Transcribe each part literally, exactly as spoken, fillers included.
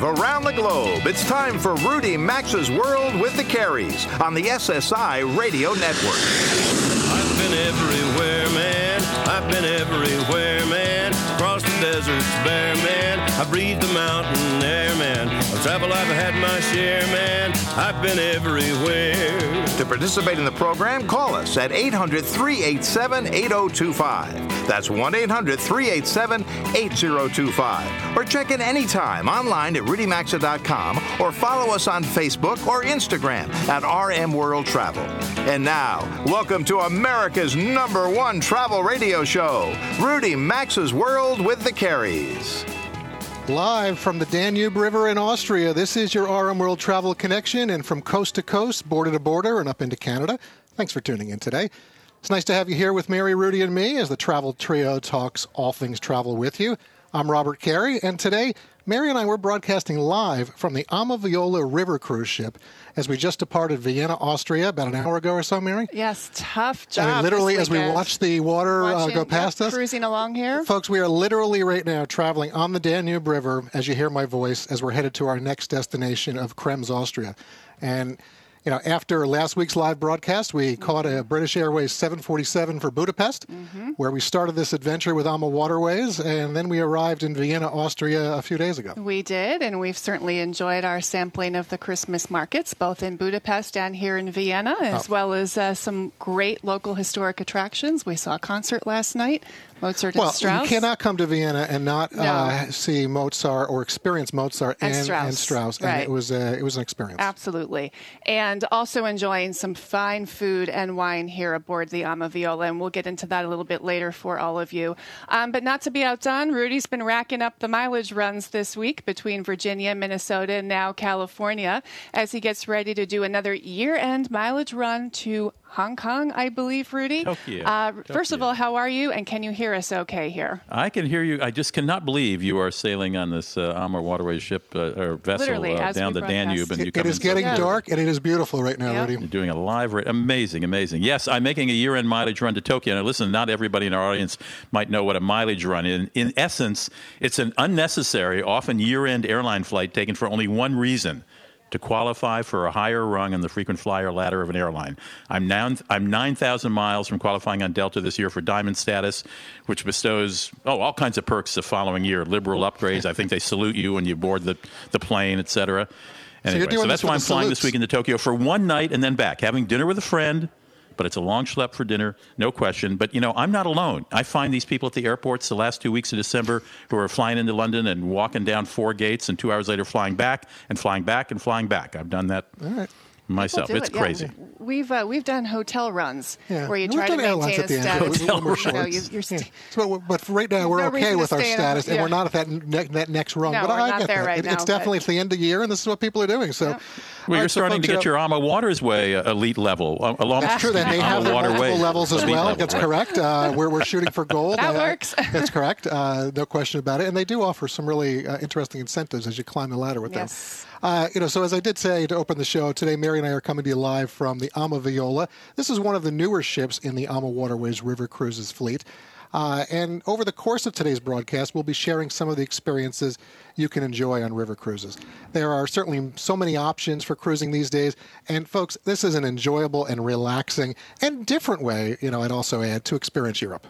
Live around the globe, it's time for Rudy Maxa's World with the Carries on the S S I Radio Network. I've been everywhere, man. I've been everywhere, man. Across the deserts bare, man. I breathe the mountain air, man. I travel, I've had my share, man. I've been everywhere. To participate in the program, call us at eight hundred, three eight seven, eight oh two five. That's one eight hundred, three eight seven, eight oh two five. Or check in anytime online at rudy maxa dot com or follow us on Facebook or Instagram at R M World Travel. And now, welcome to America's number one travel radio show, Rudy Maxa's World with the Carries. Live from the Danube River in Austria, this is your R M World Travel Connection, and from coast to coast, border to border, and up into Canada. Thanks for tuning in today. It's nice to have you here with Mary, Rudy, and me as the Travel Trio talks all things travel with you. I'm Robert Carey, and today, Mary and I were broadcasting live from the Amaviola River cruise ship as we just departed Vienna, Austria, about an hour ago or so, Mary? Yes, tough job. And literally, as we watched the water watching, uh, go past us. Cruising along here. Folks, we are literally right now traveling on the Danube River, as you hear my voice, as we're headed to our next destination of Krems, Austria. And, you know, after last week's live broadcast, we mm-hmm. caught a British Airways seven forty-seven for Budapest, mm-hmm. where we started this adventure with AmaWaterways, and then we arrived in Vienna, Austria a few days ago. We did, and we've certainly enjoyed our sampling of the Christmas markets, both in Budapest and here in Vienna, as oh. well as uh, some great local historic attractions. We saw a concert last night. Mozart and well, Strauss. You cannot come to Vienna and not no. uh, see Mozart or experience Mozart and, and Strauss. And, Strauss. Right. And it was a, it was an experience. Absolutely. And also enjoying some fine food and wine here aboard the Amaviola, and we'll get into that a little bit later for all of you. Um, but not to be outdone, Rudy's been racking up the mileage runs this week between Virginia, Minnesota, and now California, as he gets ready to do another year-end mileage run to Hong Kong, I believe, Rudy. Tokyo. Uh, Tokyo. First of all, how are you, and can you hear us okay here? I can hear you. I just cannot believe you are sailing on this uh, Amar Waterways ship uh, or vessel uh, down the Danube. And you come it is getting dark, and it is beautiful right now, yep. Rudy. You're doing a live rate. Amazing, amazing. Yes, I'm making a year-end mileage run to Tokyo. Now, listen, not everybody in our audience might know what a mileage run is. In, in essence, it's an unnecessary, often year-end airline flight taken for only one reason: to qualify for a higher rung on the frequent flyer ladder of an airline. I'm now I'm nine thousand miles from qualifying on Delta this year for Diamond status, which bestows, oh, all kinds of perks the following year, liberal upgrades. I think they salute you when you board the, the plane, et cetera. Anyway, so, so that's why I'm flying salutes. This week into Tokyo for one night and then back, having dinner with a friend. But it's a long schlep for dinner, no question. But, you know, I'm not alone. I find these people at the airports the last two weeks of December who are flying into London and walking down four gates and two hours later flying back and flying back and flying back. I've done that. All right. Myself, it's it. crazy. Yeah. We've uh, we've done hotel runs yeah. where you no, try to maintain a status. Hotel runs. No, you, you're st- yeah. so, but right now we're no okay with our status, and yeah. we're not at that ne- that next rung. No, but we're I not get there that. Right it, now. It's definitely it's the end of the year, and this is what people are doing. So, yeah. well, you're right, starting so to get your Ama Waterways uh, elite level. Uh, along that's true. They may have their multiple levels as well. Level, that's right. correct. Uh, we're we're shooting for gold. That uh, works. That's correct. Uh, no question about it. And they do offer some really uh, interesting incentives as you climb the ladder with them. Uh, you know, so as I did say to open the show, today Mary and I are coming to you live from the Amaviola. This is one of the newer ships in the AmaWaterways River Cruises fleet. Uh, and over the course of today's broadcast, we'll be sharing some of the experiences you can enjoy on river cruises. There are certainly so many options for cruising these days. And, folks, this is an enjoyable and relaxing and different way, you know, I'd also add, to experience Europe.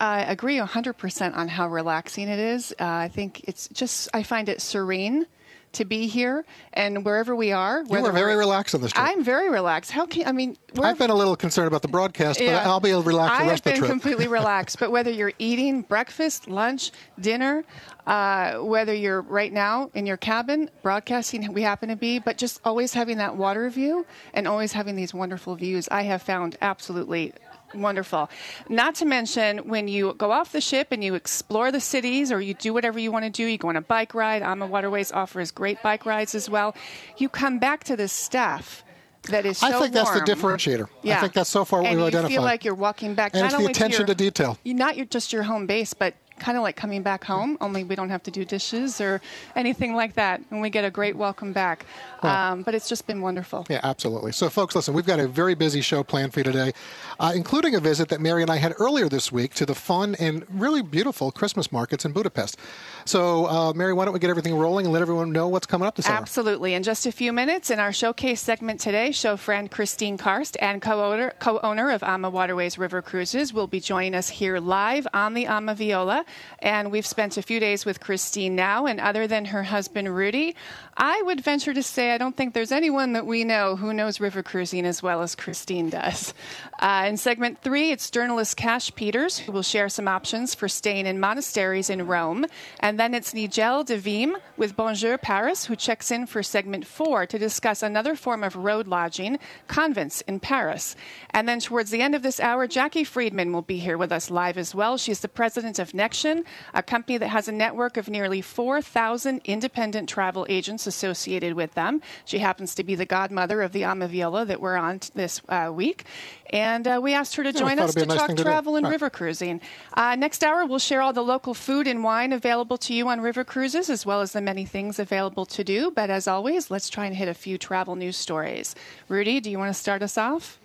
I agree one hundred percent on how relaxing it is. Uh, I think it's just, I find it serene to be here, and wherever we are. You are very relaxed on this trip. I'm very relaxed. How can I mean? I've been a little concerned about the broadcast, yeah, but I'll be relaxed the rest of the trip. I've been completely relaxed, but whether you're eating breakfast, lunch, dinner, uh, whether you're right now in your cabin, broadcasting, we happen to be, but just always having that water view and always having these wonderful views, I have found absolutely wonderful. Not to mention, when you go off the ship and you explore the cities or you do whatever you want to do, you go on a bike ride. AmaWaterways offers great bike rides as well. You come back to the staff that is so warm. I think warm. That's the differentiator. Yeah. I think that's so far what we've identified. And you feel like you're walking back. And not it's the only attention to, your, to detail. Not your, just your home base, but kind of like coming back home, only we don't have to do dishes or anything like that. And we get a great welcome back. Well, um, but it's just been wonderful. Yeah, absolutely. So, folks, listen, we've got a very busy show planned for you today, uh, including a visit that Mary and I had earlier this week to the fun and really beautiful Christmas markets in Budapest. So, uh, Mary, why don't we get everything rolling and let everyone know what's coming up this hour? Absolutely. In just a few minutes, in our showcase segment today, show friend Christine Karst and co-owner, co-owner of AmaWaterways River Cruises will be joining us here live on the Amaviola. And we've spent a few days with Christine now, and other than her husband, Rudy, I would venture to say I don't think there's anyone that we know who knows river cruising as well as Christine does. Uh, in segment three, it's journalist Cash Peters, who will share some options for staying in monasteries in Rome. And then it's Nigel Devim with Bonjour Paris, who checks in for segment four to discuss another form of road lodging, convents in Paris. And then towards the end of this hour, Jackie Friedman will be here with us live as well. She's the president of Nexion, a company that has a network of nearly four thousand independent travel agents associated with them. She happens to be the godmother of the Amaviola that we're on t- this uh, week. And uh, we asked her to join yeah, us to nice talk travel to and right. river cruising. Uh, next hour, we'll share all the local food and wine available to you on river cruises, as well as the many things available to do. But as always, let's try and hit a few travel news stories. Rudy, do you want to start us off?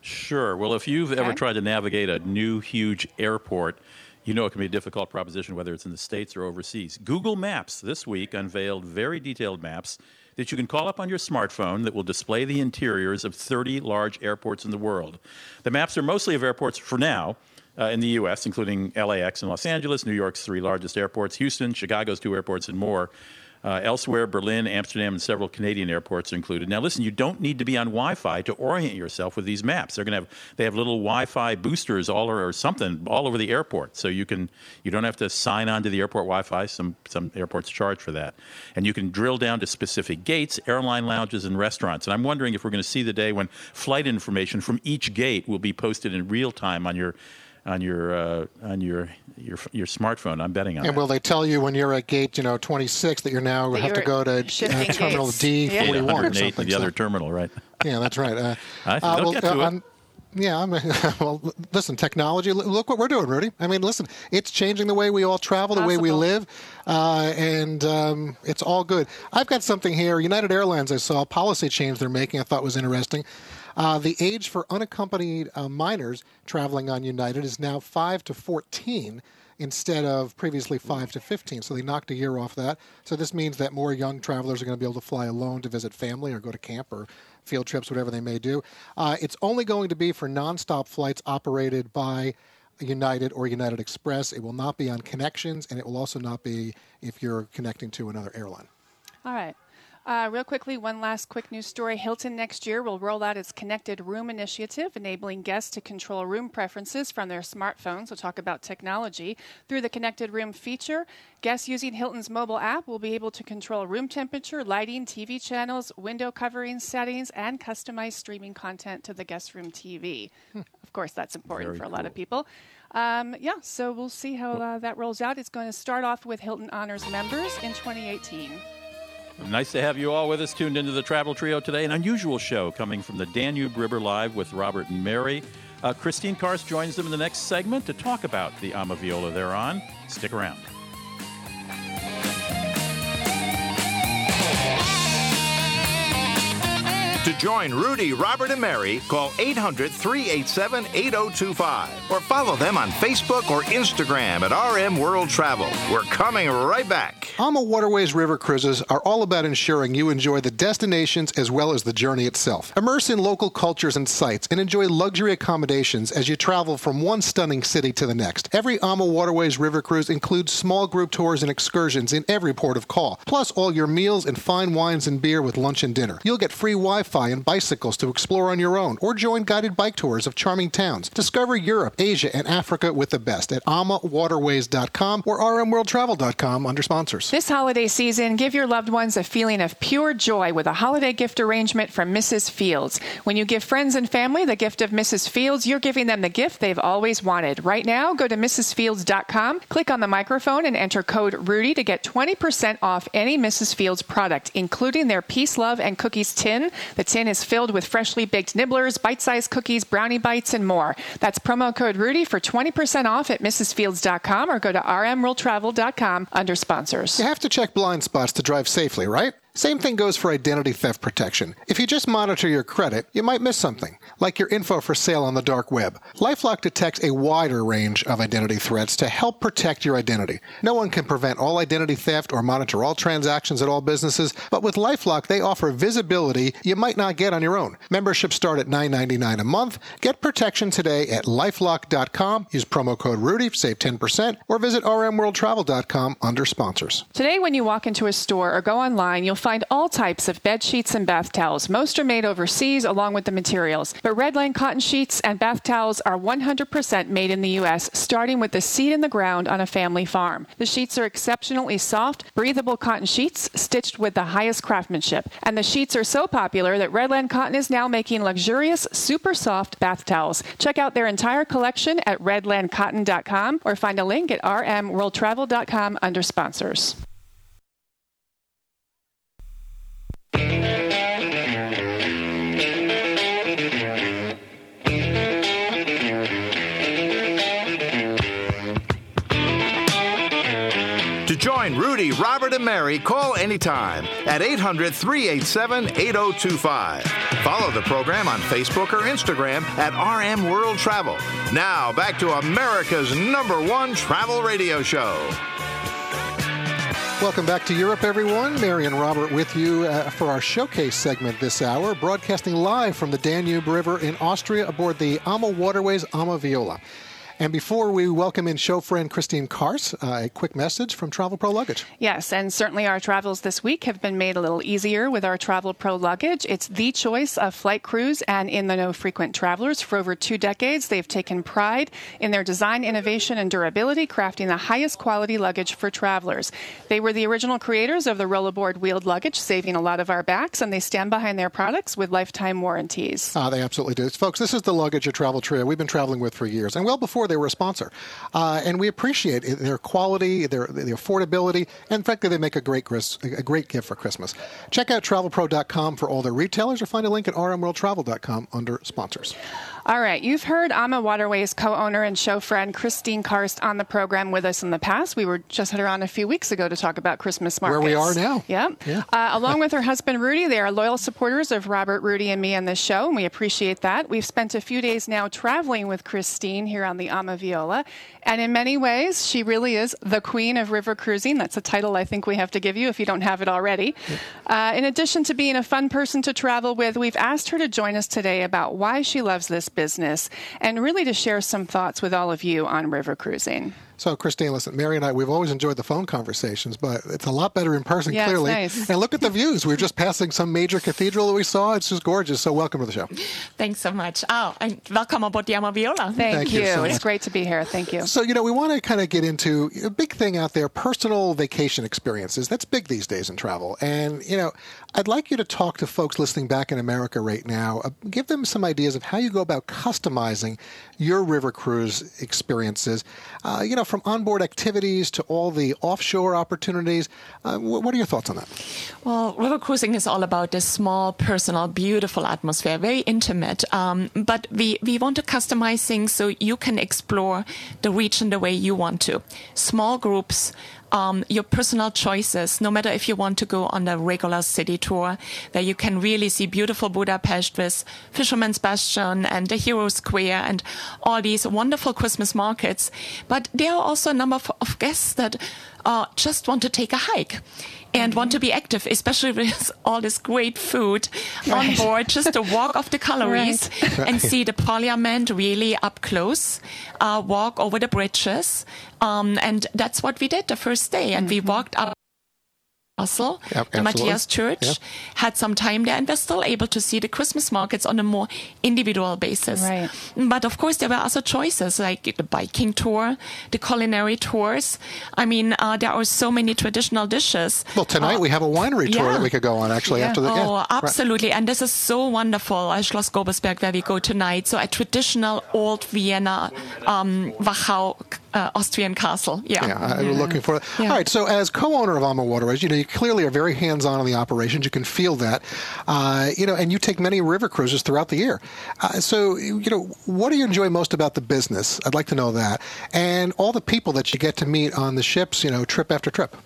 Sure. Well, if you've okay. ever tried to navigate a new, huge airport, you know it can be a difficult proposition, whether it's in the States or overseas. Google Maps this week unveiled very detailed maps that you can call up on your smartphone that will display the interiors of thirty large airports in the world. The maps are mostly of airports for now uh, in the U S, including L A X in Los Angeles, New York's three largest airports, Houston, Chicago's two airports, and more. Uh, elsewhere, Berlin, Amsterdam, and several Canadian airports are included. Now, listen, you don't need to be on Wi-Fi to orient yourself with these maps. They're going to have they have little Wi-Fi boosters all or, or something all over the airport, so you can you don't have to sign on to the airport Wi-Fi. Some some airports charge for that, and you can drill down to specific gates, airline lounges, and restaurants. And I'm wondering if we're going to see the day when flight information from each gate will be posted in real time on your. On your uh, on your your your smartphone, I'm betting on. And that. Will they tell you when you're at gate, you know, twenty-six that you're now that have you're to go to uh, terminal D forty-one yeah. or something? The so. Other terminal, right? Yeah, that's right. Uh, I uh, well, get to uh, it. Yeah, I'm, well, listen, technology, look what we're doing, Rudy. I mean, listen, it's changing the way we all travel, the Possible. Way we live, uh, and um, it's all good. I've got something here. United Airlines, I saw a policy change they're making I thought was interesting. Uh, the age for unaccompanied uh, minors traveling on United is now five to fourteen instead of previously five to fifteen. So they knocked a year off that. So this means that more young travelers are going to be able to fly alone to visit family or go to camp or field trips, whatever they may do. Uh, it's only going to be for nonstop flights operated by United or United Express. It will not be on connections, and it will also not be if you're connecting to another airline. All right. Uh, real quickly, one last quick news story. Hilton next year will roll out its Connected Room initiative, enabling guests to control room preferences from their smartphones. We'll talk about technology. Through the Connected Room feature, guests using Hilton's mobile app will be able to control room temperature, lighting, T V channels, window covering settings, and customize streaming content to the guest room T V. Hmm. Of course, that's important Very for a cool. lot of people. Um, yeah, so we'll see how uh, that rolls out. It's going to start off with Hilton Honors members in twenty eighteen. Nice to have you all with us, tuned into the Travel Trio today. An unusual show coming from the Danube River Live with Robert and Mary. Uh, Christine Karst joins them in the next segment to talk about the Amaviola they're on. Stick around. To join Rudy, Robert, and Mary, call eight hundred, three eight seven, eight oh two five or follow them on Facebook or Instagram at R M World Travel. We're coming right back. Ama Waterways River Cruises are all about ensuring you enjoy the destinations as well as the journey itself. Immerse in local cultures and sites and enjoy luxury accommodations as you travel from one stunning city to the next. Every Ama Waterways River Cruise includes small group tours and excursions in every port of call, plus all your meals and fine wines and beer with lunch and dinner. You'll get free Wi-Fi and bicycles to explore on your own, or join guided bike tours of charming towns. Discover Europe, Asia, and Africa with the best at ama waterways dot com or r m world travel dot com under sponsors. This holiday season, give your loved ones a feeling of pure joy with a holiday gift arrangement from Missus Fields. When you give friends and family the gift of Missus Fields, you're giving them the gift they've always wanted. Right now, go to missus fields dot com, click on the microphone, and enter code Rudy to get twenty percent off any Missus Fields product, including their Peace, Love, and Cookies tin, The tin is filled with freshly baked nibblers, bite-sized cookies, brownie bites, and more. That's promo code Rudy for twenty percent off at missus fields dot com or go to r m world travel dot com under sponsors. You have to check blind spots to drive safely, right? Same thing goes for identity theft protection. If you just monitor your credit, you might miss something, like your info for sale on the dark web. LifeLock detects a wider range of identity threats to help protect your identity. No one can prevent all identity theft or monitor all transactions at all businesses, but with LifeLock, they offer visibility you might not get on your own. Memberships start at nine ninety-nine a month. Get protection today at LifeLock dot com. Use promo code Rudy, save ten percent, or visit r m world travel dot com under sponsors. Today, when you walk into a store or go online, you'll find Find all types of bed sheets and bath towels. Most are made overseas along with the materials. But Redline cotton sheets and bath towels are one hundred percent made in the U S, starting with the seed in the ground on a family farm. The sheets are exceptionally soft, breathable cotton sheets stitched with the highest craftsmanship. And the sheets are so popular that Redline Cotton is now making luxurious, super soft bath towels. Check out their entire collection at redland cotton dot com or find a link at r m world travel dot com under sponsors. To join Rudy, Robert, and Mary, call anytime at eight hundred, three eight seven, eight oh two five. Follow the program on Facebook or Instagram at R M World Travel. Now, back to America's number one travel radio show. Welcome back to Europe, everyone. Mary and Robert with you uh, for our showcase segment this hour, broadcasting live from the Danube River in Austria aboard the AmaWaterways Amaviola. And before we welcome in show friend Christine Karst, uh, a quick message from Travel Pro Luggage. Yes, and certainly our travels this week have been made a little easier with our Travel Pro Luggage. It's the choice of flight crews and in-the-know frequent travelers. For over two decades, they've taken pride in their design, innovation, and durability, crafting the highest quality luggage for travelers. They were the original creators of the rollerboard wheeled luggage, saving a lot of our backs, and they stand behind their products with lifetime warranties. Ah, uh, they absolutely do. Folks, this is the luggage at Travel Trio we've been traveling with for years, and well before they were a sponsor. Uh, and we appreciate their quality, their, their affordability, and frankly, they make a great gris, a great gift for Christmas. Check out travel pro dot com for all their retailers or find a link at r m world travel dot com under sponsors. All right, you've heard Ama Waterways co-owner and show friend Christine Karst on the program with us in the past. We were just had her on a few weeks ago to talk about Christmas markets. Where we are now. Yep. Yeah. Uh, along with her husband, Rudy, they are loyal supporters of Robert, Rudy, and me on this show, and we appreciate that. We've spent a few days now traveling with Christine here on the Amaviola, and in many ways, she really is the queen of river cruising. That's a title I think we have to give you if you don't have it already. Yeah. Uh, in addition to being a fun person to travel with, we've asked her to join us today about why she loves this business and really to share some thoughts with all of you on river cruising. So, Christine, listen, Mary and I, we've always enjoyed the phone conversations, but it's a lot better in person, yeah, clearly. It's nice. And look at the views. We were just passing some major cathedral that we saw. It's just gorgeous. So welcome to the show. Thanks so much. Oh, and welcome aboard the Amaviola. Thank, Thank you. you so it's great to be here. Thank you. So, you know, we want to kind of get into a big thing out there, personal vacation experiences. That's big these days in travel. And, you know, I'd like you to talk to folks listening back in America right now. Uh, give them some ideas of how you go about customizing your river cruise experiences. Uh, you know, from onboard activities to all the offshore opportunities. Uh, wh- what are your thoughts on that? Well, river cruising is all about this small, personal, beautiful atmosphere, very intimate. Um, but we, we want to customize things so you can explore the region the way you want to. Small groups, Um, your personal choices, no matter if you want to go on a regular city tour where you can really see beautiful Budapest with Fisherman's Bastion and the Hero Square and all these wonderful Christmas markets. But there are also a number of, of guests that uh, just want to take a hike and want to be active, especially with all this great food right. on board, just to walk off the calories right. and see the parliament really up close, uh, walk over the bridges. Um, and that's what we did the first day. And mm-hmm. we walked up Castle, yep, the Matthias Church, yep. had some time there, and we're still able to see the Christmas markets on a more individual basis. Right. But of course, there were other choices like the biking tour, the culinary tours. I mean, uh, there are so many traditional dishes. Well, tonight uh, we have a winery tour yeah. that we could go on, actually, yeah. after the Oh, yeah. absolutely. Right. And this is so wonderful, uh, Schloss Gobelsberg, where we go tonight. So a traditional old Vienna um, Wachau uh, Austrian castle. Yeah, yeah, I was looking for it. Yeah. All right, so as co-owner of AmaWaterways, you know, you clearly are very hands-on in the operations. You can feel that, uh, you know, and you take many river cruises throughout the year. Uh, so, you know, what do you enjoy most about the business? I'd like to know that. And all the people that you get to meet on the ships, you know, trip after trip.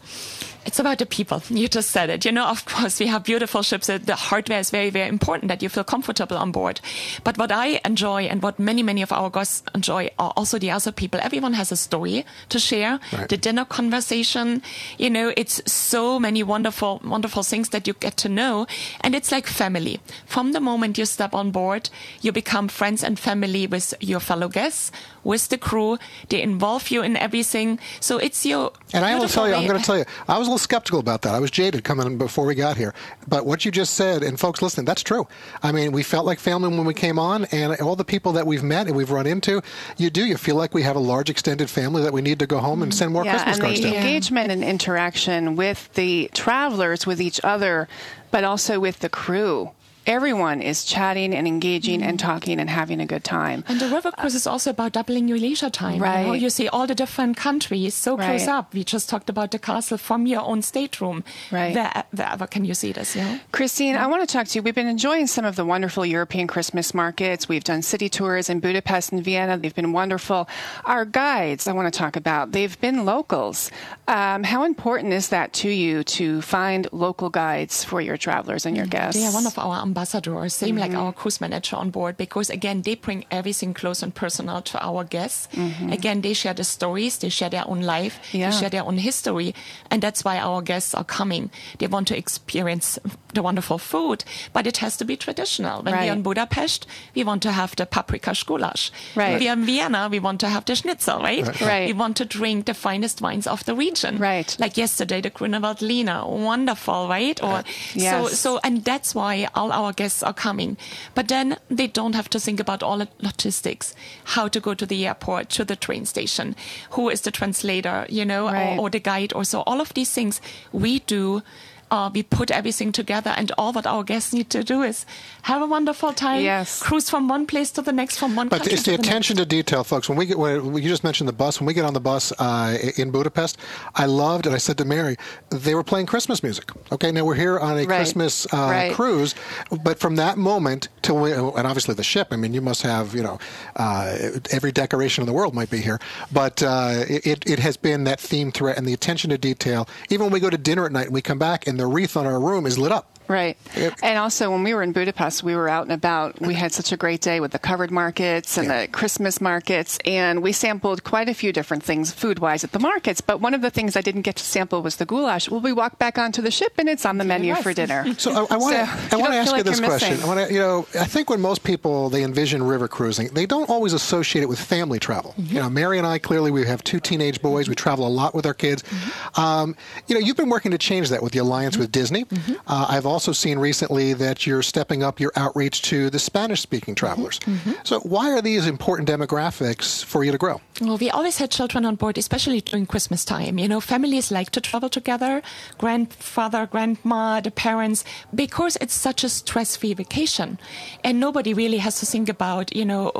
It's about the people. You just said it. You know, of course, we have beautiful ships. The hardware is very, very important, that you feel comfortable on board. But what I enjoy and what many, many of our guests enjoy are also the other people. Everyone has a story to share. Right. The dinner conversation, you know, it's so many wonderful, wonderful things that you get to know. And it's like family. From the moment you step on board, you become friends and family with your fellow guests, with the crew. They involve you in everything. So it's your... And I will tell you, way. I'm going to tell you, I was a little skeptical about that. I was jaded coming before we got here. But what you just said, and folks, listen, that's true. I mean, we felt like family when we came on, and all the people that we've met and we've run into, you do. You feel like we have a large extended family that we need to go home and send more yeah, Christmas cards to. Yeah, and the engagement and interaction with the travelers, with each other, but also with the crew. Everyone is chatting and engaging mm-hmm. and talking and having a good time. And the river cruise uh, is also about doubling your leisure time. Right. You know, you see all the different countries so right. close up. We just talked about the castle from your own stateroom. Right. Where, wherever can you see this? Yeah? Christine, yeah. I want to talk to you. We've been enjoying some of the wonderful European Christmas markets. We've done city tours in Budapest and Vienna. They've been wonderful. Our guides, I want to talk about, they've been locals. Um, how important is that to you to find local guides for your travelers and your guests? Yeah, one of our ambassadors, same mm-hmm. like our cruise manager on board, because again, they bring everything close and personal to our guests. Mm-hmm. Again, they share the stories, they share their own life, yeah. they share their own history, and that's why our guests are coming. They want to experience the wonderful food, but it has to be traditional. When right. we're in Budapest, we want to have the paprika goulash. Right. When we're in Vienna, we want to have the schnitzel, right? Right. right? We want to drink the finest wines of the region. Right. Like yesterday, the Grüner Veltliner, wonderful, right? Or uh, yes. so so and that's why all our Our guests are coming, but then they don't have to think about all the logistics, how to go to the airport, to the train station, who is the translator, you know, right. or, or the guide, or so. All of these things we do. Uh, we put everything together, and all that our guests need to do is have a wonderful time, yes. cruise from one place to the next, from one but country to the next. But it's the attention to detail, folks. When we get, when, you just mentioned the bus. When we get on the bus uh, in Budapest, I loved, and I said to Mary, they were playing Christmas music. Okay, now we're here on a right. Christmas uh, right. cruise, but from that moment till we, and obviously the ship, I mean, you must have, you know, uh, every decoration in the world might be here, but uh, it, it has been that theme threat and the attention to detail. Even when we go to dinner at night and we come back and the wreath on our room is lit up. Right. Yep. And also, when we were in Budapest, we were out and about. We had such a great day with the covered markets and yeah. the Christmas markets. And we sampled quite a few different things food-wise at the markets. But one of the things I didn't get to sample was the goulash. Well, we walk back onto the ship, and it's on the menu yes. for dinner. So I, I want to so ask like you this question. I, wanna, you know, I think when most people, they envision river cruising, they don't always associate it with family travel. Mm-hmm. You know, Mary and I, clearly, we have two teenage boys. We travel a lot with our kids. Mm-hmm. Um, you know, you've been working to change that with the alliance mm-hmm. with Disney. Mm-hmm. Uh, I've also seen recently that you're stepping up your outreach to the Spanish-speaking travelers. Mm-hmm. So why are these important demographics for you to grow? Well, we always had children on board, especially during Christmas time. You know, families like to travel together, grandfather, grandma, the parents, because it's such a stress-free vacation. And nobody really has to think about, you know,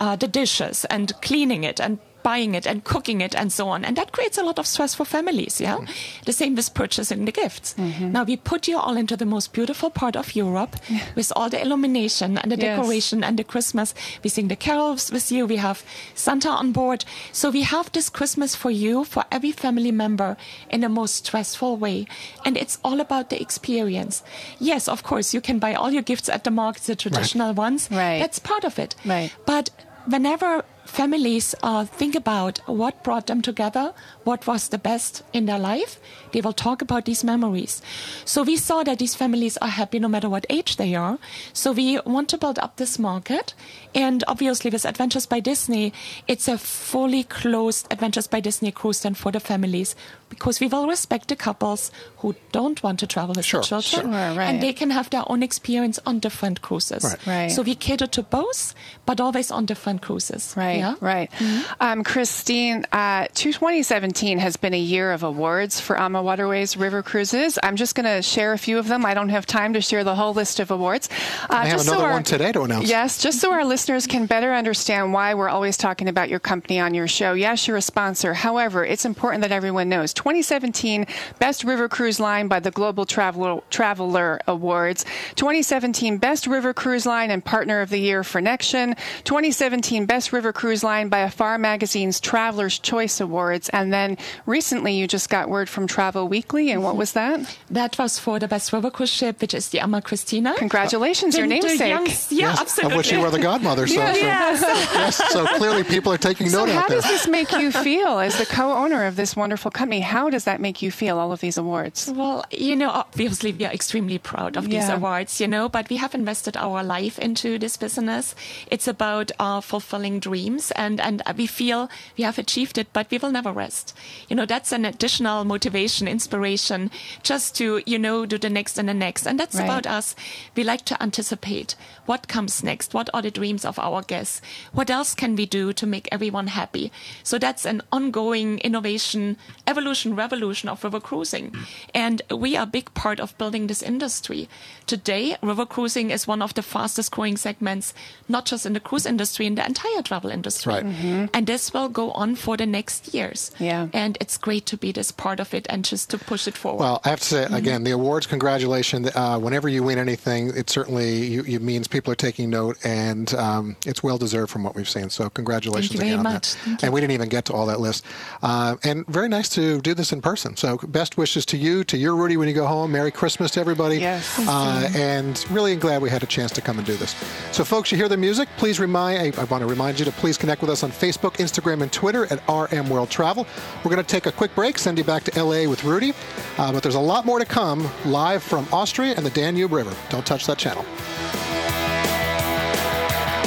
uh, the dishes and cleaning it and buying it and cooking it and so on. And that creates a lot of stress for families, yeah? Mm-hmm. The same with purchasing the gifts. Mm-hmm. Now, we put you all into the most beautiful part of Europe yeah. with all the illumination and the yes. decoration and the Christmas. We sing the carols with you. We have Santa on board. So we have this Christmas for you, for every family member, in the most stressful way. And it's all about the experience. Yes, of course, you can buy all your gifts at the market, the traditional right. ones. Right. That's part of it. Right. But whenever families uh, think about what brought them together, what was the best in their life, they will talk about these memories. So we saw that these families are happy no matter what age they are. So we want to build up this market. And obviously with Adventures by Disney, it's a fully closed Adventures by Disney cruise then for the families, because we will respect the couples who don't want to travel with sure, their children. Sure, right. And they can have their own experience on different cruises. Right. Right. So we cater to both, but always on different cruises. Right. Right, yeah. right. Mm-hmm. Um, Christine, uh, twenty seventeen has been a year of awards for AmaWaterways River Cruises. I'm just going to share a few of them. I don't have time to share the whole list of awards. Uh, I have just another so our, one today to announce. Yes, just so our listeners can better understand why we're always talking about your company on your show. Yes, you're a sponsor. However, it's important that everyone knows. twenty seventeen Best River Cruise Line by the Global Travel- Traveler Awards. twenty seventeen Best River Cruise Line and Partner of the Year for Nexion. twenty seventeen Best River Cruise Line by Afar Magazine's Traveler's Choice Awards. And then recently you just got word from Travel Weekly. And what was that? That was for the Best River Cruise Ship, which is the AmaKristina. Congratulations, uh, your namesake. Young, yeah, yes, absolutely. Of which you were the godmother. So, yeah, so, yes. yes, so clearly people are taking note so out there. How does this make you feel as the co-owner of this wonderful company? How does that make you feel, all of these awards? Well, you know, obviously we are extremely proud of yeah. these awards, you know, but we have invested our life into this business. It's about uh, fulfilling dreams, and, and we feel we have achieved it, but we will never rest. You know, that's an additional motivation, inspiration, just to, you know, do the next and the next. And that's right. about us. We like to anticipate what comes next. What are the dreams of our guests? What else can we do to make everyone happy? So that's an ongoing innovation, evolution, revolution of river cruising. And we are a big part of building this industry. Today, river cruising is one of the fastest growing segments, not just in the cruise industry, in the entire travel industry. Right. Mm-hmm. And this will go on for the next years. Yeah. And it's great to be this part of it and just to push it forward. Well, I have to say, mm-hmm. again, the awards, congratulations. Uh, whenever you win anything, it certainly you, you means people are taking note, and um, it's well deserved from what we've seen. So congratulations again on that. Thank you very much. And we didn't even get to all that list. Uh, and very nice to do this in person. So best wishes to you, to your Rudy when you go home. Merry Christmas to everybody. Yes. Uh, and really glad we had a chance to come and do this. So folks, you hear the music. Please remind, I, I want to remind you to please connect with us on Facebook, Instagram, and Twitter at R M World Travel. We're going to take a quick break, send you back to L A with Rudy. Uh, but there's a lot more to come live from Austria and the Danube River. Don't touch that channel.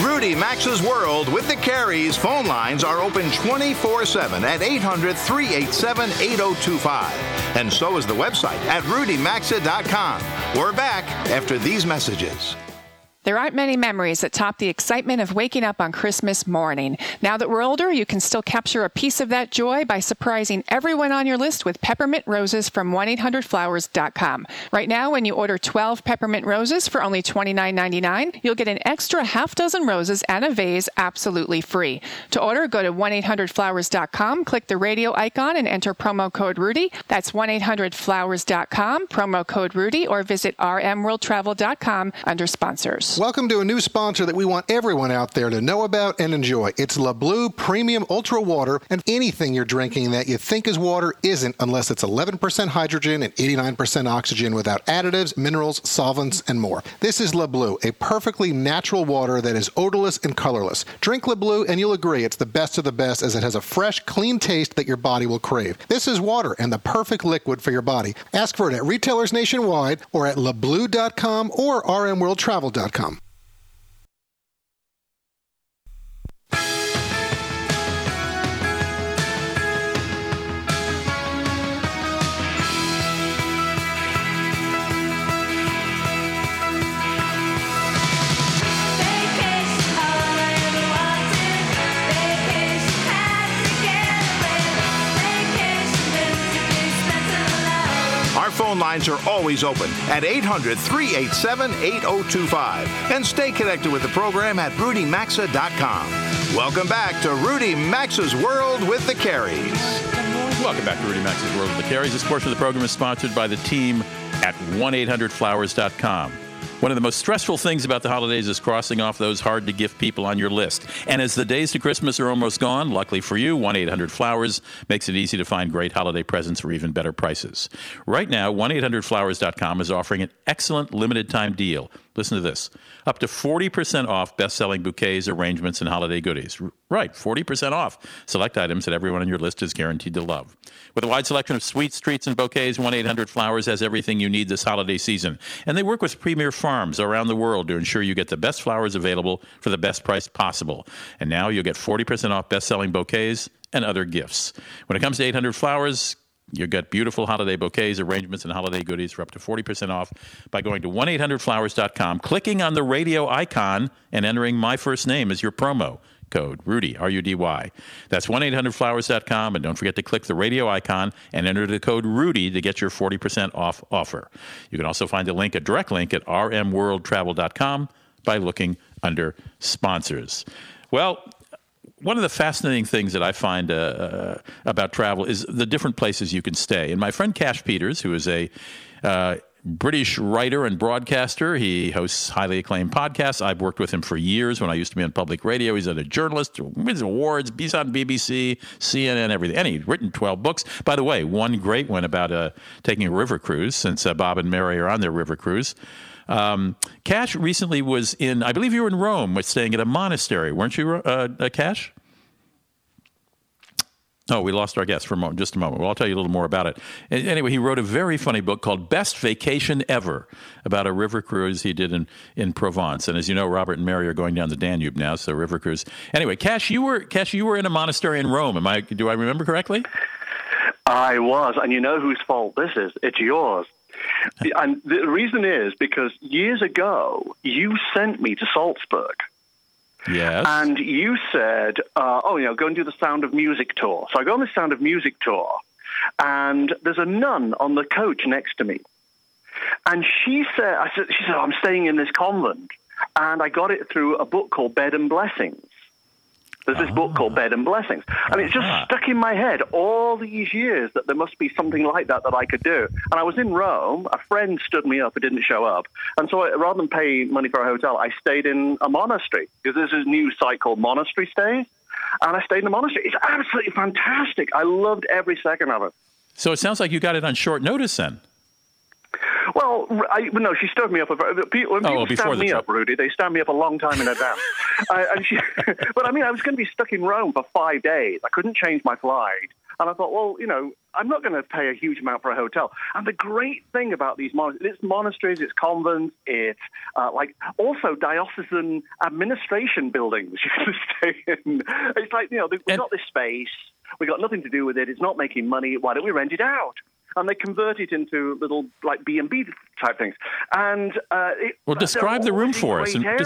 Rudy Maxa's World with the Carries phone lines are open twenty-four seven at eight hundred, three eight seven, eight oh two five. And so is the website at rudy maxa dot com. We're back after these messages. There aren't many memories that top the excitement of waking up on Christmas morning. Now that we're older, you can still capture a piece of that joy by surprising everyone on your list with peppermint roses from one eight hundred flowers dot com. Right now, when you order twelve peppermint roses for only twenty-nine ninety-nine, you'll get an extra half dozen roses and a vase absolutely free. To order, go to one eight hundred flowers dot com, click the radio icon, and enter promo code Rudy. That's one eight hundred flowers dot com, promo code Rudy, or visit r m world travel dot com under sponsors. Welcome to a new sponsor that we want everyone out there to know about and enjoy. It's La Blue Premium Ultra Water, and anything you're drinking that you think is water isn't, unless it's eleven percent hydrogen and eighty-nine percent oxygen without additives, minerals, solvents, and more. This is La Blue, a perfectly natural water that is odorless and colorless. Drink La Blue and you'll agree it's the best of the best, as it has a fresh, clean taste that your body will crave. This is water and the perfect liquid for your body. Ask for it at retailers nationwide or at la blue dot com or r m world travel dot com. Phone lines are always open at eight hundred, three eight seven, eight oh two five. And stay connected with the program at rudy maxa dot com. Welcome back to Rudy Maxa's World with the Carries. Welcome back to Rudy Maxa's World with the Carries. This portion of the program is sponsored by the team at one eight hundred flowers dot com. One of the most stressful things about the holidays is crossing off those hard-to-gift people on your list. And as the days to Christmas are almost gone, luckily for you, one eight hundred flowers makes it easy to find great holiday presents for even better prices. Right now, one eight hundred flowers dot com is offering an excellent limited-time deal. Listen to this. Up to forty percent off best-selling bouquets, arrangements, and holiday goodies. Right, forty percent off. Select items that everyone on your list is guaranteed to love. With a wide selection of sweets, treats, and bouquets, one eight hundred flowers has everything you need this holiday season. And they work with premier farms around the world to ensure you get the best flowers available for the best price possible. And now you'll get forty percent off best-selling bouquets and other gifts. When it comes to eight hundred flowers, you've got beautiful holiday bouquets, arrangements, and holiday goodies for up to forty percent off by going to one eight hundred flowers dot com, clicking on the radio icon, and entering my first name as your promo. code, Rudy, R U D Y. That's one eight hundred flowers dot com, and don't forget to click the radio icon and enter the code Rudy to get your forty percent off offer. You can also find a link, a direct link, at r m world travel dot com by looking under sponsors. Well, one of the fascinating things that I find uh, uh, about travel is the different places you can stay. And my friend Cash Peters, who is a uh, British writer and broadcaster, he hosts highly acclaimed podcasts. I've worked with him for years when I used to be on public radio. He's a journalist, wins awards, he's on B B C, C N N, everything. And he's written twelve books. By the way, one great one about uh, taking a river cruise, since uh, Bob and Mary are on their river cruise. Um, Cash recently was in, I believe you were in Rome, staying at a monastery, weren't you, uh, uh, Cash? Oh, we lost our guest for a moment, just a moment. Well, I'll tell you a little more about it. Anyway, he wrote a very funny book called Best Vacation Ever about a river cruise he did in, in Provence. And as you know, Robert and Mary are going down the Danube now, so river cruise. Anyway, Cash, you were Cash, you were in a monastery in Rome. Am I? Do I remember correctly? I was, and you know whose fault this is. It's yours. And the reason is because years ago, you sent me to Salzburg. Yes. And you said, uh, oh, you know, go and do the Sound of Music tour. So I go on the Sound of Music tour, and there's a nun on the coach next to me. And she said, I said, she said, oh, I'm staying in this convent. And I got it through a book called Bed and Blessings. There's this ah. book called Bed and Blessings. And it's just ah. stuck in my head all these years that there must be something like that that I could do. And I was in Rome. A friend stood me up who didn't show up. And so I, rather than pay money for a hotel, I stayed in a monastery. Because there's this new site called Monastery Stays. And I stayed in a monastery. It's absolutely fantastic. I loved every second of it. So it sounds like you got it on short notice then. Well, I, no, she stood me up. When people oh, stand me up, Rudy, they stand me up a long time in advance. I, and she, but, I mean, I was going to be stuck in Rome for five days. I couldn't change my flight. And I thought, well, you know, I'm not going to pay a huge amount for a hotel. And the great thing about these mon- it's monasteries, it's convents, it's uh, like also diocesan administration buildings you can stay in. It's like, you know, we've and- got this space. We've got nothing to do with it. It's not making money. Why don't we rent it out? And they convert it into little, like, B and B type things. And uh, it, well, describe the room for us. And des-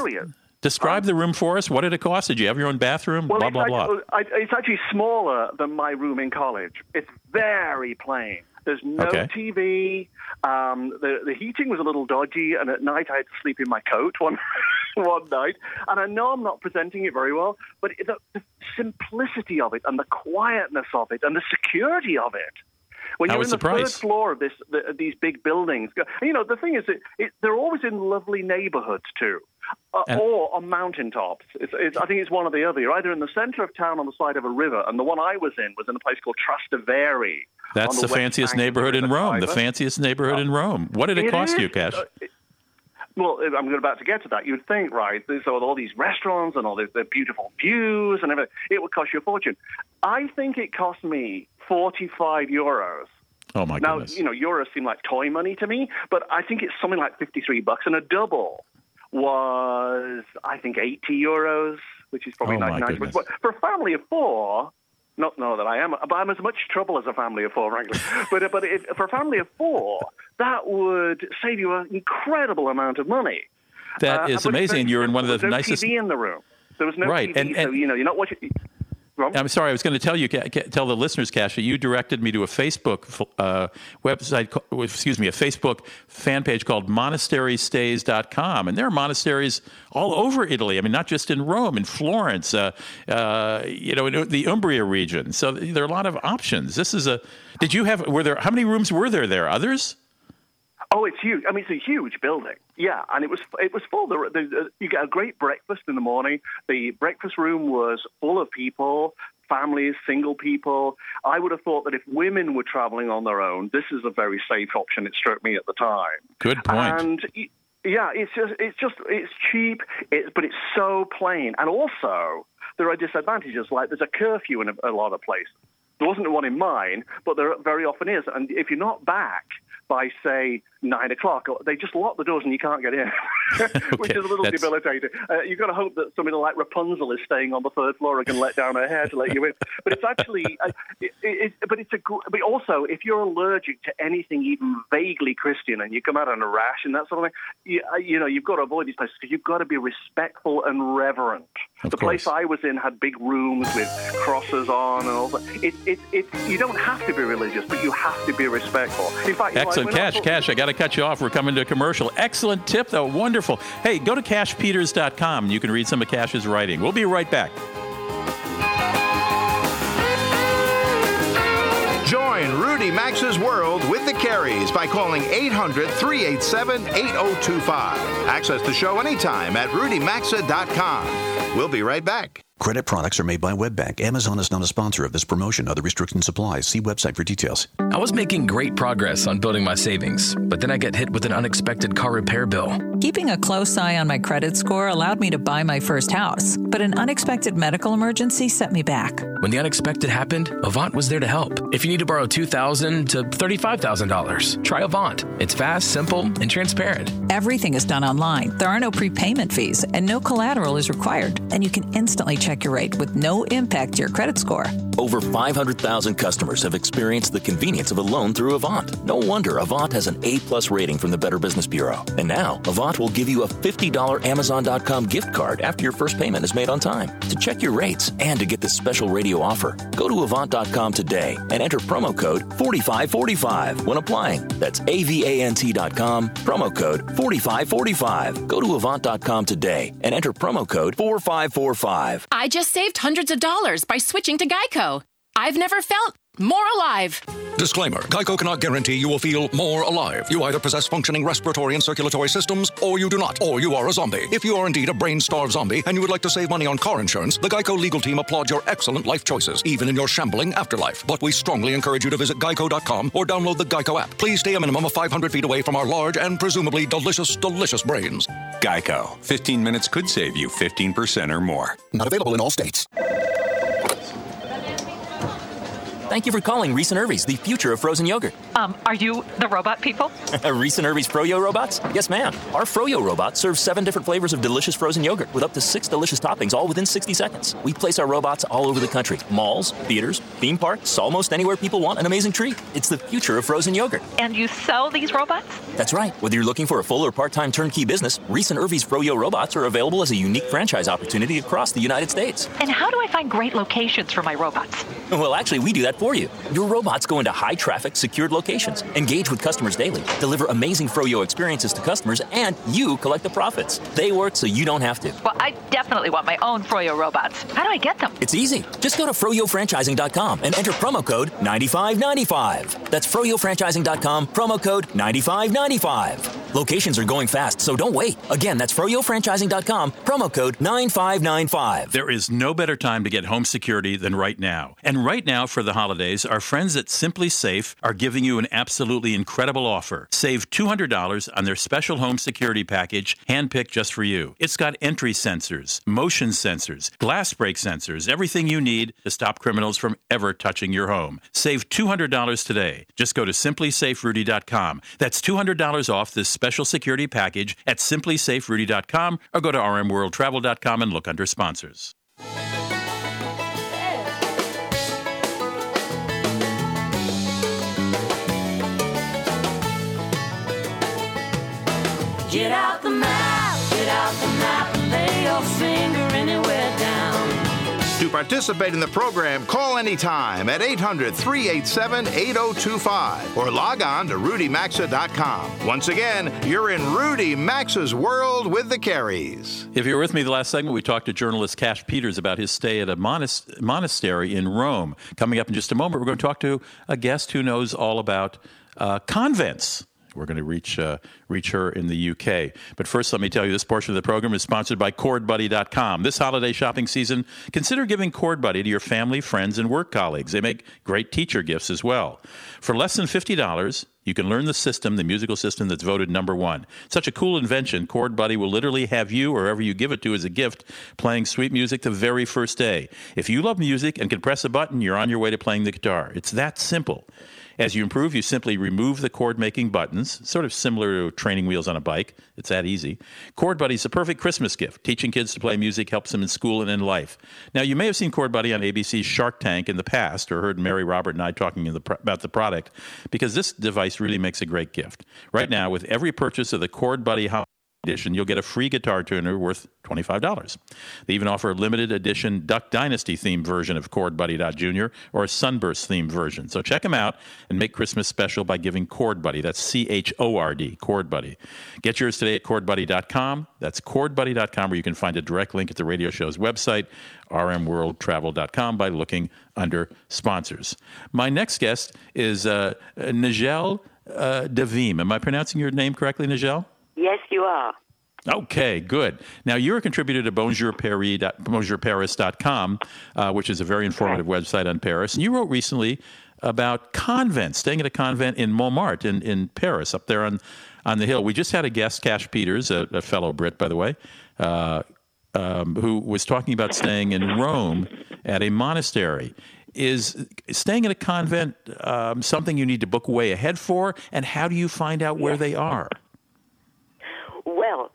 describe um, the room for us. What did it cost? Did you have your own bathroom? Well, blah, blah, blah. Actually, I, it's actually smaller than my room in college. It's very plain. There's no okay. T V. Um, the, the heating was a little dodgy, and at night I had to sleep in my coat one one night. And I know I'm not presenting it very well, but the, the simplicity of it and the quietness of it and the security of it. When you're in the third floor of this, the, these big buildings, you know, the thing is that it, they're always in lovely neighborhoods, too, uh, or on mountaintops. It's, it's, I think it's one or the other. You're either in the center of town on the side of a river, and the one I was in was in a place called Trastevere. That's the, the fanciest neighborhood in Rome, the fanciest neighborhood in Rome. What did it, it cost is, you, Cash? Uh, it, Well, I'm about to get to that. You'd think, right, so all these restaurants and all the, the beautiful views and everything, it would cost you a fortune. I think it cost me forty-five euros. Oh, my now, goodness. Now, you know, euros seem like toy money to me, but I think it's something like fifty-three bucks. And a double was, I think, eighty euros, which is probably oh, like ninety bucks. But for a family of four... Not know that I am, but I'm as much trouble as a family of four, frankly. But but if, for a family of four, that would save you an incredible amount of money. That uh, is amazing. You're in one of the there was nicest. There was no T V in the room. There was no right. T V, and, and... so you know you're not watching. I'm sorry, I was going to tell you, tell the listeners, Cash, that you directed me to a Facebook uh, website, excuse me, a Facebook fan page called monastery stays dot com. And there are monasteries all over Italy. I mean, not just in Rome, in Florence, uh, uh, you know, in the Umbria region. So there are a lot of options. This is a, did you have, were there, how many rooms were there there? Others? Oh, it's huge. I mean, it's a huge building. Yeah, and it was it was full. The, the, you get a great breakfast in the morning. The breakfast room was full of people, families, single people. I would have thought that if women were traveling on their own, this is a very safe option. It struck me at the time. Good point. And yeah, it's just it's just it's cheap, it's, but it's so plain. And also, there are disadvantages. Like there's a curfew in a, a lot of places. There wasn't one in mine, but there very often is. And if you're not back by, say, nine o'clock, they just lock the doors and you can't get in. okay, which is a little that's... debilitating. Uh, you've got to hope that somebody like Rapunzel is staying on the third floor and can let down her hair to let you in. But it's actually, uh, it, it, but it's a. But also, if you're allergic to anything even vaguely Christian and you come out on a rash and that sort of thing, you, you know, you've got to avoid these places because you've got to be respectful and reverent. Of the course. Place I was in had big rooms with crosses on and all that. It, it, it, you don't have to be religious, but you have to be respectful. In fact, excellent. You know, Cash, talking- Cash, I got to cut you off. We're coming to a commercial. Excellent tip, though. Wonderful. Hey, go to cash peters dot com. You can read some of Cash's writing. We'll be right back. Join Rudy Max's world with the Carries by calling eight hundred, three eight seven, eight oh two five. Access the show anytime at rudy maxa dot com. We'll be right back. Credit products are made by WebBank. Amazon is not a sponsor of this promotion. Other restrictions apply. See website for details. I was making great progress on building my savings, but then I got hit with an unexpected car repair bill. Keeping a close eye on my credit score allowed me to buy my first house, but an unexpected medical emergency set me back. When the unexpected happened, Avant was there to help. If you need to borrow two thousand dollars to thirty-five thousand dollars, try Avant. It's fast, simple, and transparent. Everything is done online. There are no prepayment fees, and no collateral is required, and you can instantly check your rate with no impact to your credit score. Over five hundred thousand customers have experienced the convenience of a loan through Avant. No wonder Avant has an A-plus rating from the Better Business Bureau. And now, Avant will give you a fifty dollars Amazon dot com gift card after your first payment is made on time. To check your rates and to get this special radio offer, go to Avant dot com today and enter promo code forty-five forty-five when applying. That's A V A N T dot com, promo code forty-five forty-five. Go to Avant dot com today and enter promo code forty-five forty-five. I just saved hundreds of dollars by switching to GEICO. I've never felt more alive. Disclaimer. GEICO cannot guarantee you will feel more alive. You either possess functioning respiratory and circulatory systems, or you do not, or you are a zombie. If you are indeed a brain-starved zombie and you would like to save money on car insurance, the GEICO legal team applauds your excellent life choices, even in your shambling afterlife. But we strongly encourage you to visit geico dot com or download the GEICO app. Please stay a minimum of five hundred feet away from our large and presumably delicious, delicious brains. GEICO. fifteen minutes could save you fifteen percent or more. Not available in all states. Thank you for calling Reese and Irvy's, the future of frozen yogurt. Um, are you the robot people? Reese and Irvy's Froyo robots? Yes, ma'am. Our Froyo robot serves seven different flavors of delicious frozen yogurt with up to six delicious toppings all within sixty seconds. We place our robots all over the country. Malls, theaters, theme parks, almost anywhere people want an amazing treat. It's the future of frozen yogurt. And you sell these robots? That's right. Whether you're looking for a full or part-time turnkey business, Reese and Irvy's Froyo robots are available as a unique franchise opportunity across the United States. And how do I find great locations for my robots? Well, actually, we do that for you. Your robots go into high-traffic, secured locations, engage with customers daily, deliver amazing Froyo experiences to customers, and you collect the profits. They work so you don't have to. Well, I definitely want my own Froyo robots. How do I get them? It's easy. Just go to froyo franchising dot com and enter promo code ninety-five ninety-five. That's froyo franchising dot com, promo code ninety-five ninety-five. Locations are going fast, so don't wait. Again, that's froyo franchising dot com, promo code ninety-five ninety-five. There is no better time to get home security than right now. And right now, for the holidays, our friends at Simply Safe are giving you an absolutely incredible offer. Save two hundred dollars on their special home security package, handpicked just for you. It's got entry sensors, motion sensors, glass break sensors, everything you need to stop criminals from ever touching your home. Save two hundred dollars today. Just go to simply safe rudy dot com. That's two hundred dollars off this special security package at simply safe rudy dot com or go to r m world travel dot com and look under sponsors. Get out the map, get out the map, and lay your finger anywhere down. To participate in the program, call anytime at eight hundred, three eight seven, eight oh two five or log on to rudy maxa dot com. Once again, you're in Rudy Maxa's world with the Carries. If you were with me the last segment, we talked to journalist Cash Peters about his stay at a monast- monastery in Rome. Coming up in just a moment, we're going to talk to a guest who knows all about uh, convents. We're going to reach uh, reach her in the U K. But first, let me tell you, this portion of the program is sponsored by cord buddy dot com. This holiday shopping season, consider giving CordBuddy to your family, friends, and work colleagues. They make great teacher gifts as well. For less than fifty dollars, you can learn the system, the musical system that's voted number one. Such a cool invention, CordBuddy will literally have you, or whoever you give it to as a gift, playing sweet music the very first day. If you love music and can press a button, you're on your way to playing the guitar. It's that simple. As you improve, you simply remove the cord-making buttons, sort of similar to training wheels on a bike. It's that easy. Chord Buddy is the perfect Christmas gift. Teaching kids to play music helps them in school and in life. Now, you may have seen Chord Buddy on A B C's Shark Tank in the past, or heard Mary, Robert, and I talking in the pro- about the product, because this device really makes a great gift. Right now, with every purchase of the Chord Buddy Holiday Edition, you'll get a free guitar tuner worth twenty-five dollars. They even offer a limited edition Duck Dynasty-themed version of Chord Buddy Junior or a Sunburst-themed version. So check them out and make Christmas special by giving Chord Buddy. That's C H O R D, Chord Buddy. Get yours today at chord buddy dot com. That's chord buddy dot com, where you can find a direct link at the radio show's website, r m world travel dot com, by looking under sponsors. My next guest is uh, Nigel uh, Devim. Am I pronouncing your name correctly, Nigel? Yes, you are. Okay, good. Now, you're a contributor to Bonjour Paris, bonjour paris dot com, uh, which is a very informative right. website on Paris. And you wrote recently about convents, staying at a convent in Montmartre in, in Paris, up there on, on the hill. We just had a guest, Cash Peters, a, a fellow Brit, by the way, uh, um, who was talking about staying in Rome at a monastery. Is staying at a convent um, something you need to book way ahead for? And how do you find out where yes. they are? Well,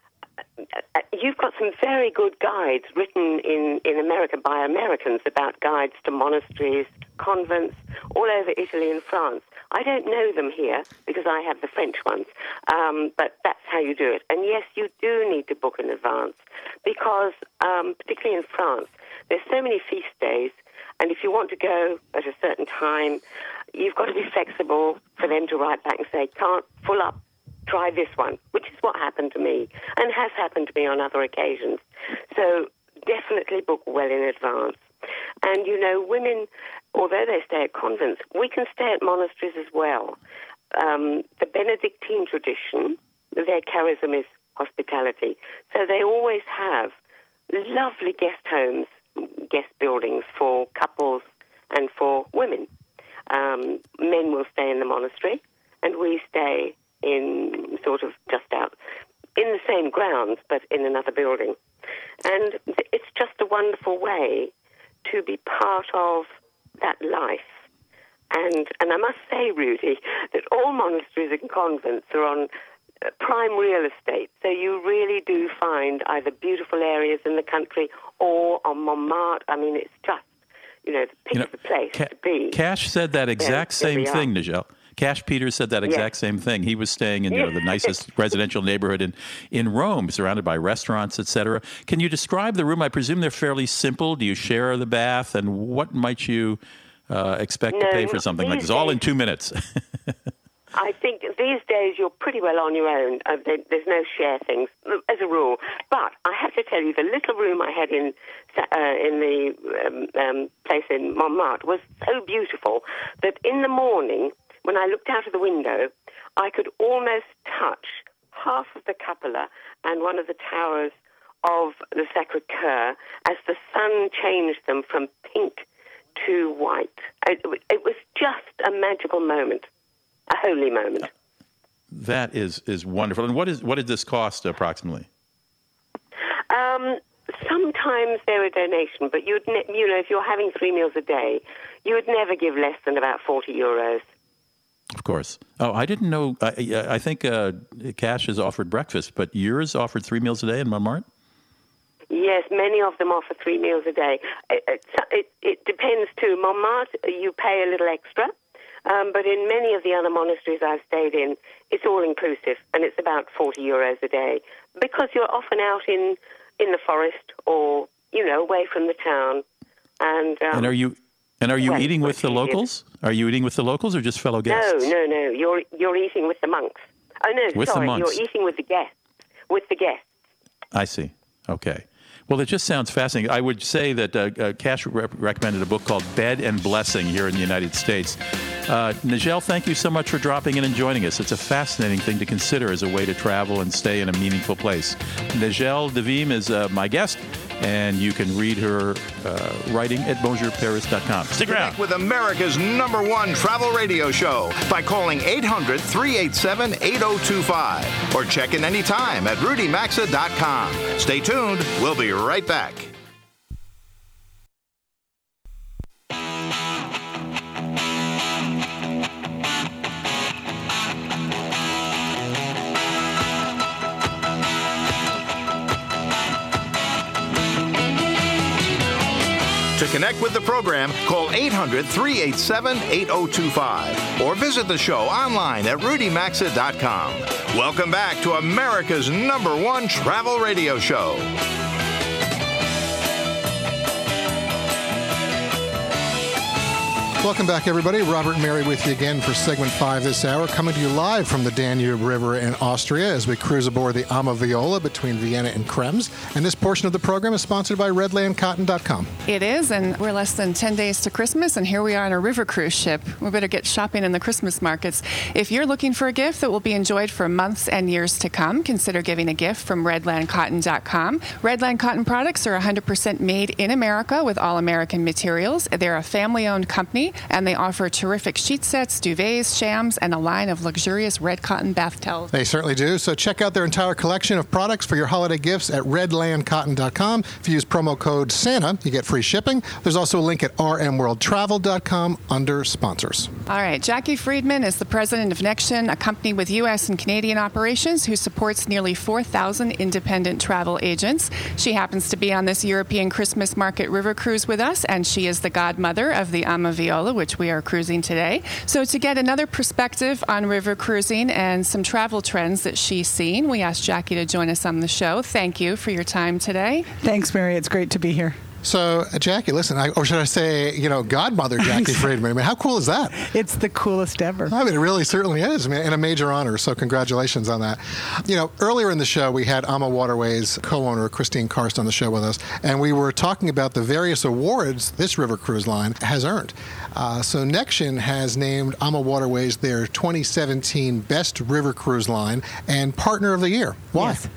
you've got some very good guides written in, in America by Americans about guides to monasteries, convents, all over Italy and France. I don't know them here because I have the French ones, um, but that's how you do it. And yes, you do need to book in advance because, um, particularly in France, there's so many feast days, and if you want to go at a certain time, you've got to be flexible for them to write back and say, can't full up. Try this one, which is what happened to me and has happened to me on other occasions. So definitely book well in advance. And, you know, women, although they stay at convents, we can stay at monasteries as well. Um, the Benedictine tradition, their charism is hospitality. So they always have lovely guest homes, guest buildings for couples and for women. Um, men will stay in the monastery and we stay in sort of just out, in the same grounds, but in another building. And it's just a wonderful way to be part of that life. And and I must say, Rudy, that all monasteries and convents are on prime real estate, so you really do find either beautiful areas in the country or on Montmartre. I mean, it's just, you know, the pick you know, of the place Ca- to be. Cash said that exact yeah, same thing, Nigel. Cash Peters said that exact yes. same thing. He was staying in you know, the nicest residential neighborhood in, in Rome, surrounded by restaurants, et cetera. Can you describe the room? I presume they're fairly simple. Do you share the bath? And what might you uh, expect no, to pay for something like this? Days, all in two minutes. I think these days you're pretty well on your own. Uh, there, there's no share things, as a rule. But I have to tell you, the little room I had in uh, in the um, um, place in Montmartre was so beautiful that in the morning, when I looked out of the window, I could almost touch half of the cupola and one of the towers of the Sacré-Cœur as the sun changed them from pink to white. It, it was just a magical moment, a holy moment. That is, is wonderful. And what is what did this cost approximately? Um, sometimes they're a donation, but you'd ne- you know if you're having three meals a day, you would never give less than about forty euros. Of course. Oh, I didn't know. I, I think uh, Cash has offered breakfast, but yours offered three meals a day in Montmartre? Yes, many of them offer three meals a day. It, it, it depends, too. Montmartre, you pay a little extra, um, but in many of the other monasteries I've stayed in, it's all-inclusive, and it's about forty euros a day, because you're often out in, in the forest or, you know, away from the town. And, um, and are you... And are you well, eating with the locals? Are you eating with the locals or just fellow guests? No, no, no. You're you're eating with the monks. Oh no, with sorry, you're eating with the guests. With the guests. I see. Okay. Well, it just sounds fascinating. I would say that uh, uh, Cash re- recommended a book called Bed and Blessing here in the United States. Uh, Nigel, thank you so much for dropping in and joining us. It's a fascinating thing to consider as a way to travel and stay in a meaningful place. Nigel Devim is uh, my guest, and you can read her uh, writing at bonjour paris dot com. Stick around. Connect with America's number one travel radio show by calling eight hundred, three eight seven, eight oh two five or check in anytime at rudy maxa dot com. Stay tuned. We'll be right back. connect with the program, call eight hundred, three eight seven, eight oh two five or visit the show online at rudy maxa dot com. Welcome back to America's number one travel radio show. Welcome back, everybody. Robert and Mary with you again for segment five this hour, coming to you live from the Danube River in Austria as we cruise aboard the Amaviola between Vienna and Krems. And this portion of the program is sponsored by redland cotton dot com. It is, and we're less than ten days to Christmas, and here we are on a river cruise ship. We better get shopping in the Christmas markets. If you're looking for a gift that will be enjoyed for months and years to come, consider giving a gift from redland cotton dot com. Redland Cotton products are one hundred percent made in America with all American materials. They're a family-owned company, and they offer terrific sheet sets, duvets, shams, and a line of luxurious red cotton bath towels. They certainly do. So check out their entire collection of products for your holiday gifts at redland cotton dot com. If you use promo code Santa, you get free shipping. There's also a link at r m world travel dot com under sponsors. All right. Jackie Friedman is the president of Nexion, a company with U S and Canadian operations who supports nearly four thousand independent travel agents. She happens to be on this European Christmas market river cruise with us, and she is the godmother of the Amaviola, which we are cruising today. So to get another perspective on river cruising and some travel trends that she's seen, we asked Jackie to join us on the show. Thank you for your time today. Thanks, Mary. It's great to be here. So, Jackie, listen, I, or should I say, you know, godmother Jackie Friedman. I mean, how cool is that? It's the coolest ever. I mean, it really certainly is, I mean, and a major honor, so congratulations on that. You know, earlier in the show, we had AmaWaterways co-owner Christine Karst on the show with us, and we were talking about the various awards this river cruise line has earned. Uh, so Nexion has named AmaWaterways their twenty seventeen Best River Cruise Line and Partner of the Year. Why? Yes.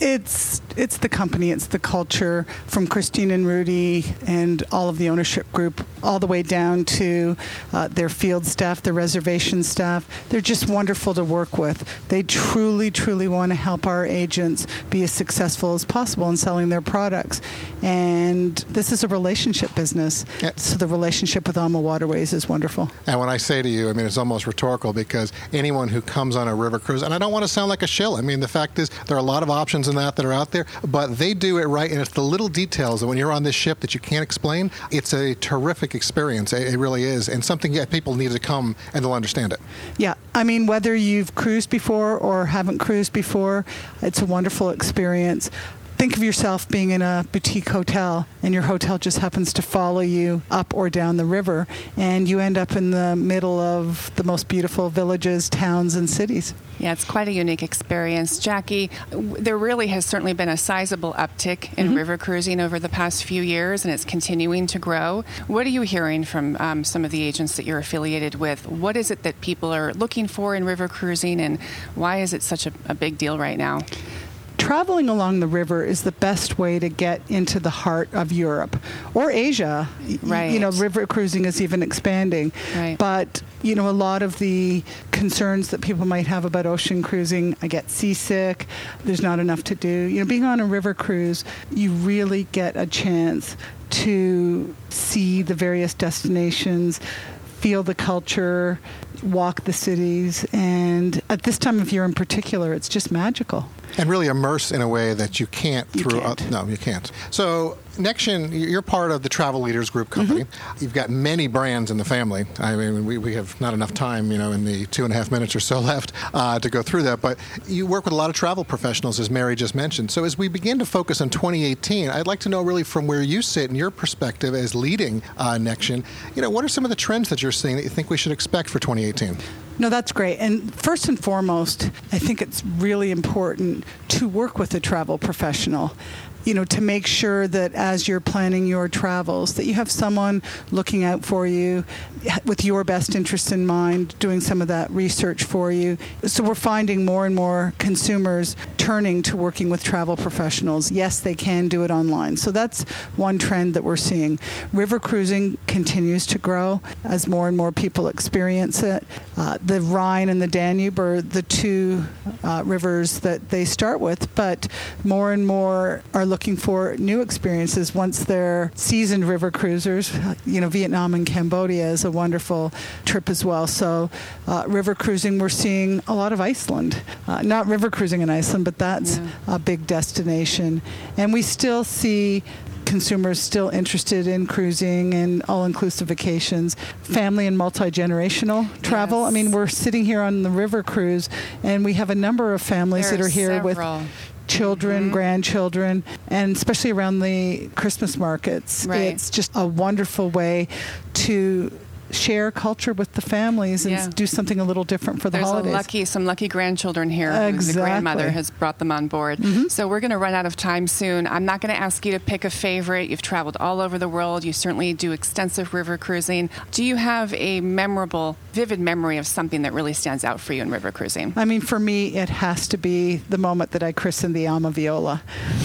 It's it's the company, it's the culture, from Christine and Rudy and all of the ownership group, all the way down to uh, their field staff, their reservation staff. They're just wonderful to work with. They truly, truly want to help our agents be as successful as possible in selling their products. And this is a relationship business, yeah. So the relationship with Ama Waterways is wonderful. And when I say to you, I mean, it's almost rhetorical, because anyone who comes on a river cruise, and I don't want to sound like a shill, I mean, the fact is there are a lot of options and that that are out there, but they do it right, and it's the little details that when you're on this ship that you can't explain. It's a terrific experience. It, it really is, and something that yeah, people need to come and they'll understand it. Yeah, I mean, whether you've cruised before or haven't cruised before, it's a wonderful experience. Think of yourself being in a boutique hotel, and your hotel just happens to follow you up or down the river, and you end up in the middle of the most beautiful villages, towns, and cities. Yeah, it's quite a unique experience. Jackie, there really has certainly been a sizable uptick in mm-hmm. river cruising over the past few years, and it's continuing to grow. What are you hearing from um, some of the agents that you're affiliated with? What is it that people are looking for in river cruising, and why is it such a, a big deal right now? Traveling along the river is the best way to get into the heart of Europe or Asia. Right. You know, river cruising is even expanding. Right. But, you know, a lot of the concerns that people might have about ocean cruising, I get seasick, there's not enough to do. You know, being on a river cruise, you really get a chance to see the various destinations, feel the culture, walk the cities, and at this time of year in particular, it's just magical. And really immerse in a way that you can't through... You can't. Uh, no, you can't. So, Nexion, you're part of the Travel Leaders Group company. Mm-hmm. You've got many brands in the family. I mean, we, we have not enough time, you know, in the two and a half minutes or so left uh, to go through that. But you work with a lot of travel professionals, as Mary just mentioned. So as we begin to focus on twenty eighteen, I'd like to know really from where you sit and your perspective as leading uh, Nexion, you know, what are some of the trends that you're seeing that you think we should expect for twenty eighteen? No, that's great. And first and foremost, I think it's really important to work with a travel professional, you know, to make sure that as you're planning your travels, that you have someone looking out for you with your best interests in mind, doing some of that research for you. So we're finding more and more consumers turning to working with travel professionals. Yes, they can do it online. So that's one trend that we're seeing. River cruising continues to grow as more and more people experience it. Uh, the Rhine and the Danube are the two uh, rivers that they start with, but more and more are looking for new experiences once they're seasoned river cruisers. You know, Vietnam and Cambodia is a wonderful trip as well. So uh, river cruising, we're seeing a lot of Iceland. Uh, not river cruising in Iceland, but that's yeah. a big destination. And we still see consumers still interested in cruising and all-inclusive vacations, family and multi-generational travel. Yes. I mean, we're sitting here on the river cruise, and we have a number of families there that are, are here several. with children, mm-hmm. grandchildren, and especially around the Christmas markets. Right. It's just a wonderful way to share culture with the families and yeah. do something a little different for the There's holidays. There's lucky, some lucky grandchildren here. Exactly. The grandmother has brought them on board. Mm-hmm. So we're going to run out of time soon. I'm not going to ask you to pick a favorite. You've traveled all over the world. You certainly do extensive river cruising. Do you have a memorable, vivid memory of something that really stands out for you in river cruising? I mean, for me, it has to be the moment that I christened the Amaviola.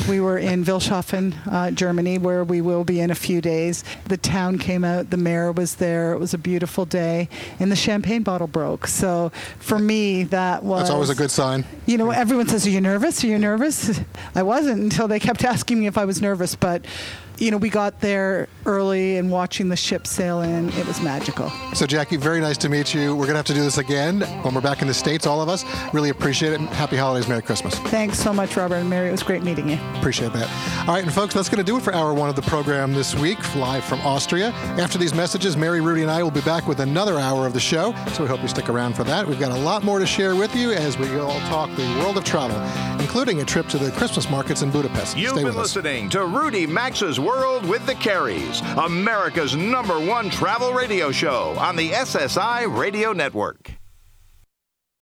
We were in Vilshofen, uh, Germany, where we will be in a few days. The town came out. The mayor was there. It was a beautiful day, and the champagne bottle broke. So for me, that was... That's always a good sign. You know, everyone says, are you nervous? Are you nervous? I wasn't until they kept asking me if I was nervous. But, you know, we got there early and watching the ship sail in, it was magical. So, Jackie, very nice to meet you. We're going to have to do this again when we're back in the States, all of us. Really appreciate it. Happy holidays. Merry Christmas. Thanks so much, Robert and Mary. It was great meeting you. Appreciate that. All right, and folks, that's going to do it for hour one of the program this week, live from Austria. After these messages, Mary, Rudy, and I will be back with another hour of the show, so we hope you stick around for that. We've got a lot more to share with you as we all talk the world of travel, including a trip to the Christmas markets in Budapest. You've Stay been listening us. to Rudy Maxa's World with the Carries, America's number one travel radio show on the S S I Radio Network.